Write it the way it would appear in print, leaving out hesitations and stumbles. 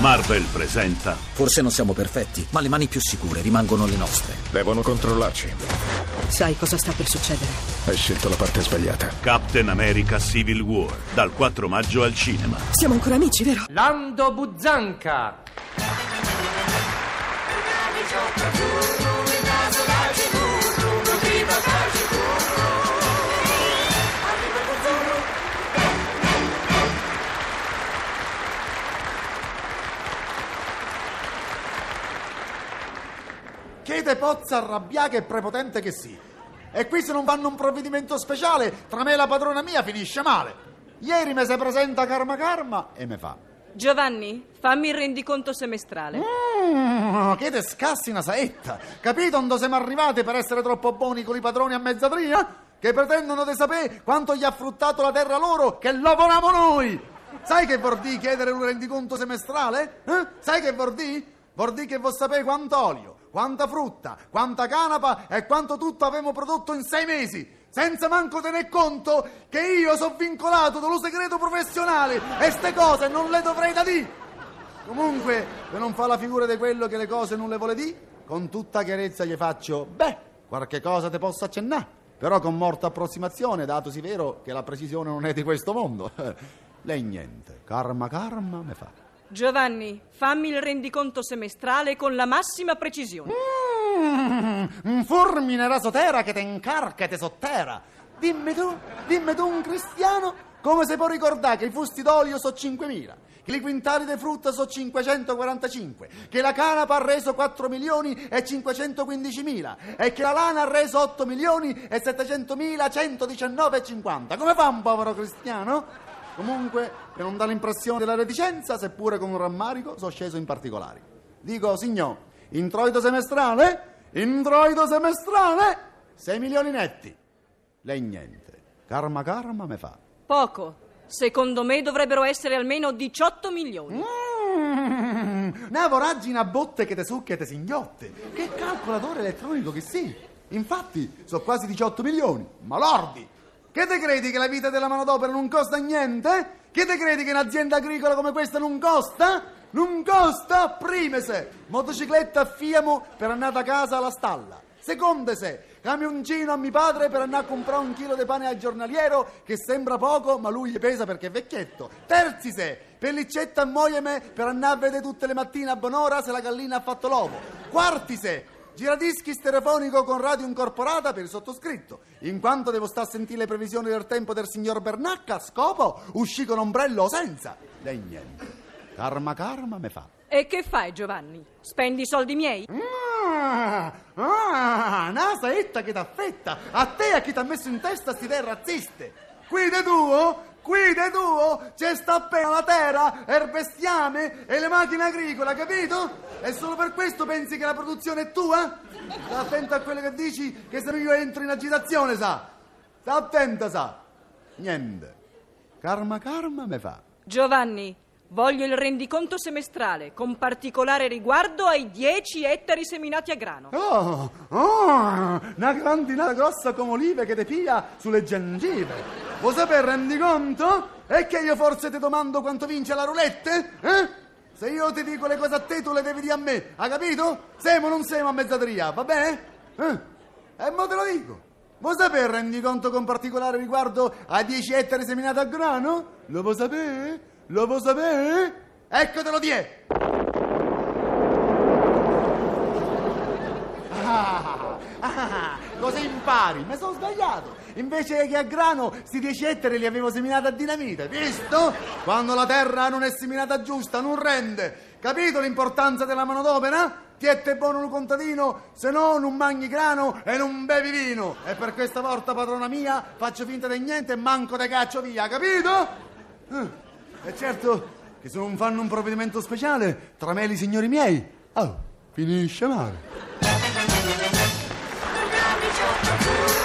Marvel presenta... Forse non siamo perfetti, ma le mani più sicure rimangono le nostre. Devono controllarci. Sai cosa sta per succedere? Hai scelto la parte sbagliata. Captain America Civil War, dal 4 maggio al cinema. Siamo ancora amici, vero? Lando Buzzanca! Chete pozza arrabbiata e prepotente che sì. E qui se non fanno un provvedimento speciale, tra me e la padrona mia finisce male. Ieri mi si presenta Karma e me fa: Giovanni, fammi il rendiconto semestrale. Che te scassi una saetta. Capito quando siamo arrivati per essere troppo buoni con i padroni a mezza tria? Che pretendono di sapere quanto gli ha fruttato la terra loro che lavoriamo noi. Sai che vuol dire chiedere un rendiconto semestrale? Eh? Sai che vuol dire? Vuol dire che vuol sapere quanto olio, quanta frutta, quanta canapa e quanto tutto avevamo prodotto in 6 mesi, senza manco tener conto che io sono vincolato dallo segreto professionale e ste cose non le dovrei da dì. Comunque, per non fa la figura di quello che le cose non le vuole dì, con tutta chiarezza gli faccio: beh, qualche cosa te posso accennare, però con morta approssimazione, datosi vero che la precisione non è di questo mondo. Lei niente, Karma me fa: Giovanni, fammi il rendiconto semestrale con la massima precisione. Un fulmine rasotera che te incarca e te sotterra. Dimmi tu un cristiano, come se può ricordare che i fusti d'olio sono 5.000, che i quintali di frutta sono 545, che la canapa ha reso 4.515.000 e che la lana ha reso 8.700.119,50. Come fa un povero cristiano? Comunque, per non dare l'impressione della reticenza, seppure con un rammarico, sono sceso in particolari. Dico: signor, introito semestrale, 6 milioni netti. Lei niente. Karma me fa: poco. Secondo me dovrebbero essere almeno 18 milioni. Una voragina a botte che te succhia e te singhiotte. Che calcolatore elettronico che sì. Infatti, sono quasi 18 milioni. Malordi! Che te credi che la vita della manodopera non costa niente? Che te credi che un'azienda agricola come questa non costa? Non costa, primese, motocicletta a Fiamo per andare a casa alla stalla. Secondese, camioncino a mio padre per andare a comprare un chilo di pane al giornaliero che sembra poco ma lui gli pesa perché è vecchietto. Terzise, pellicetta a moieme per andare a vedere tutte le mattine a buon'ora se la gallina ha fatto l'uovo. Quartise, giradischi stereofonico con radio incorporata per il sottoscritto, in quanto devo stare a sentire le previsioni del tempo del signor Bernacca, scopo uscì con ombrello senza. Lei niente. Karma me fa: e che fai, Giovanni? Spendi i soldi miei? Una saetta che t'affetta a te e a chi t'ha messo in testa sti idee razziste. Qui de tuo c'è sta appena la terra, il bestiame e le macchine agricole, capito? E solo per questo pensi che la produzione è tua? Sta attenta a quello che dici, che se no io entro in agitazione, sa? Sta attenta, sa? Niente. Karma me fa: Giovanni, voglio il rendiconto semestrale, con particolare riguardo ai 10 ettari seminati a grano. Una grandinata grossa come olive che te pia sulle gengive. Vuoi sapere il rendiconto? E che io forse ti domando quanto vince la roulette? Eh? Se io ti dico le cose a te, tu le devi dire a me, ha capito? Semo non semo a mezzadria, va bene? E mo te lo dico. Vuoi sapere il rendiconto con particolare riguardo a 10 ettari seminati a grano? Lo vuoi sapere? Ecco te lo die! Così impari, mi sono sbagliato. Invece che a grano, sti 10 ettari li avevo seminati a dinamite, visto? Quando la terra non è seminata giusta, non rende. Capito l'importanza della manodopera? Ti è buono un contadino, se no non mangi grano e non bevi vino. E per questa volta, padrona mia, faccio finta di niente e manco te caccio via, capito? E certo che se non fanno un provvedimento speciale, tra me e i signori miei, finisce male.